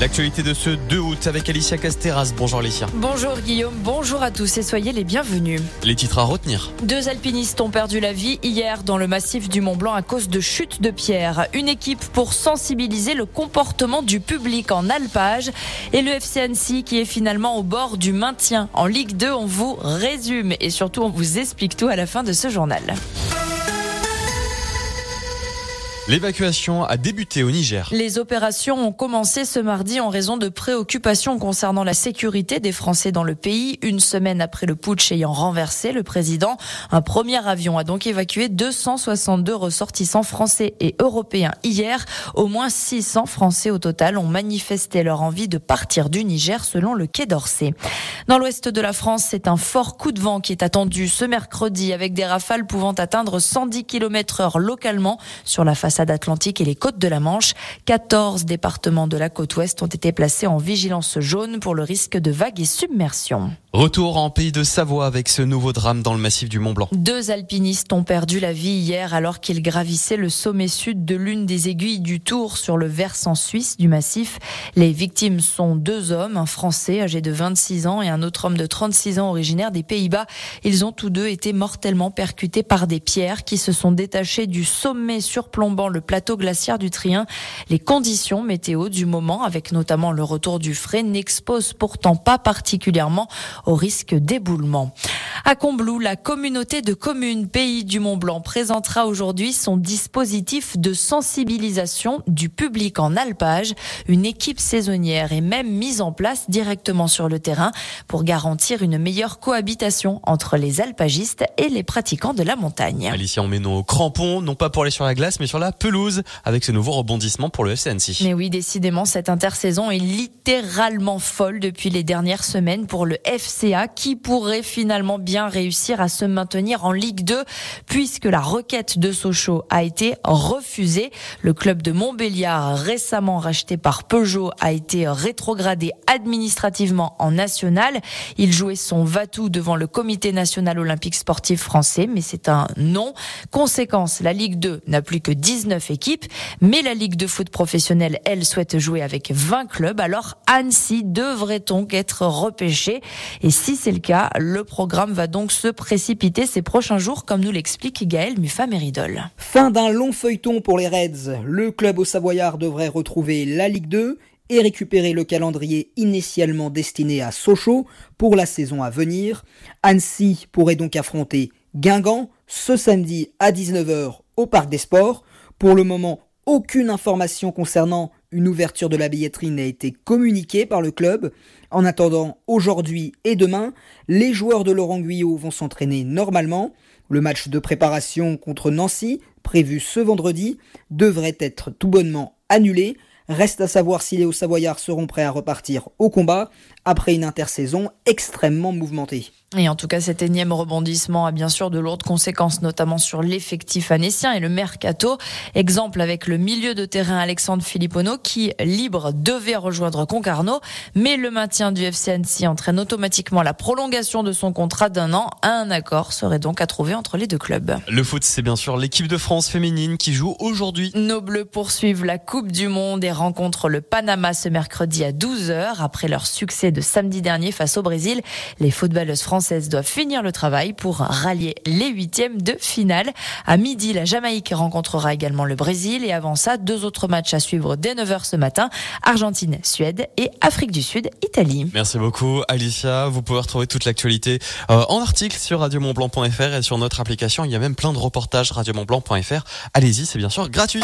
L'actualité de ce 2 août avec Alicia Casteras. Bonjour Alicia. Bonjour Guillaume, bonjour à tous et soyez les bienvenus. Les titres à retenir. Deux alpinistes ont perdu la vie hier dans le massif du Mont-Blanc à cause de chutes de pierres. Une équipe pour sensibiliser le comportement du public en alpage et le FC Annecy qui est finalement au bord du maintien. En Ligue 2, on vous résume et surtout on vous explique tout à la fin de ce journal. L'évacuation a débuté au Niger. Les opérations ont commencé ce mardi en raison de préoccupations concernant la sécurité des Français dans le pays. Une semaine après le putsch ayant renversé le président, un premier avion a donc évacué 262 ressortissants français et européens hier. Au moins 600 Français au total ont manifesté leur envie de partir du Niger selon le Quai d'Orsay. Dans l'ouest de la France, c'est un fort coup de vent qui est attendu ce mercredi avec des rafales pouvant atteindre 110 km/h localement sur la face Atlantique et les côtes de la Manche. 14 départements de la côte ouest ont été placés en vigilance jaune pour le risque de vagues et submersion. Retour en Pays de Savoie avec ce nouveau drame dans le massif du Mont-Blanc. Deux alpinistes ont perdu la vie hier alors qu'ils gravissaient le sommet sud de l'une des aiguilles du Tour sur le versant suisse du massif. Les victimes sont deux hommes, un Français âgé de 26 ans et un autre homme de 36 ans originaire des Pays-Bas. Ils ont tous deux été mortellement percutés par des pierres qui se sont détachées du sommet surplombant le plateau glaciaire du Trient. Les conditions météo du moment, avec notamment le retour du frais, n'exposent pourtant pas particulièrement au risque d'éboulement. À Combloux, la communauté de communes Pays du Mont-Blanc présentera aujourd'hui son dispositif de sensibilisation du public en alpage. Une équipe saisonnière est même mise en place directement sur le terrain pour garantir une meilleure cohabitation entre les alpagistes et les pratiquants de la montagne. Alicia, on met nos crampons, non pas pour aller sur la glace, mais sur la pelouse, avec ce nouveau rebondissement pour le FC Annecy. Mais oui, décidément, cette intersaison est littéralement folle depuis les dernières semaines pour le FCA qui pourrait finalement bien réussir à se maintenir en Ligue 2 puisque la requête de Sochaux a été refusée. Le club de Montbéliard, récemment racheté par Peugeot, a été rétrogradé administrativement en national. Il jouait son va-tout devant le Comité national olympique sportif français, mais c'est un non. Conséquence, la Ligue 2 n'a plus que 19 équipes, mais la Ligue de foot professionnelle, elle, souhaite jouer avec 20 clubs. Alors Annecy devrait donc être repêché. Et si c'est le cas, le programme va donc se précipiter ces prochains jours, comme nous l'explique Gaël Mufa Méridol. Fin d'un long feuilleton pour les Reds. Le club Hauts-Savoyards devrait retrouver la Ligue 2 et récupérer le calendrier initialement destiné à Sochaux pour la saison à venir. Annecy pourrait donc affronter Guingamp ce samedi à 19h au Parc des Sports. Pour le moment, aucune information concernant une ouverture de la billetterie n'a été communiquée par le club. En attendant, aujourd'hui et demain, les joueurs de Laurent Guyot vont s'entraîner normalement. Le match de préparation contre Nancy, prévu ce vendredi, devrait être tout bonnement annulé. Reste à savoir si les Hauts-Savoyards seront prêts à repartir au combat après une intersaison extrêmement mouvementée. Et en tout cas, cet énième rebondissement a bien sûr de lourdes conséquences, notamment sur l'effectif annécien et le mercato. Exemple avec le milieu de terrain Alexandre Filipponeau qui, libre, devait rejoindre Concarneau. Mais le maintien du FC Annecy entraîne automatiquement la prolongation de son contrat d'un an. Un accord serait donc à trouver entre les deux clubs. Le foot, c'est bien sûr l'équipe de France féminine qui joue aujourd'hui. Nos Bleus poursuivent la Coupe du Monde et rencontrent le Panama ce mercredi à 12h. Après leur succès de samedi dernier face au Brésil, les footballeuses françaises doivent finir le travail pour rallier les huitièmes de finale. À midi, la Jamaïque rencontrera également le Brésil et avant ça, deux autres matchs à suivre dès 9h ce matin, Argentine, Suède et Afrique du Sud, Italie. Merci beaucoup Alicia, vous pouvez retrouver toute l'actualité en article sur radiomontblanc.fr et sur notre application, il y a même plein de reportages radiomontblanc.fr. Allez-y, c'est bien sûr gratuit.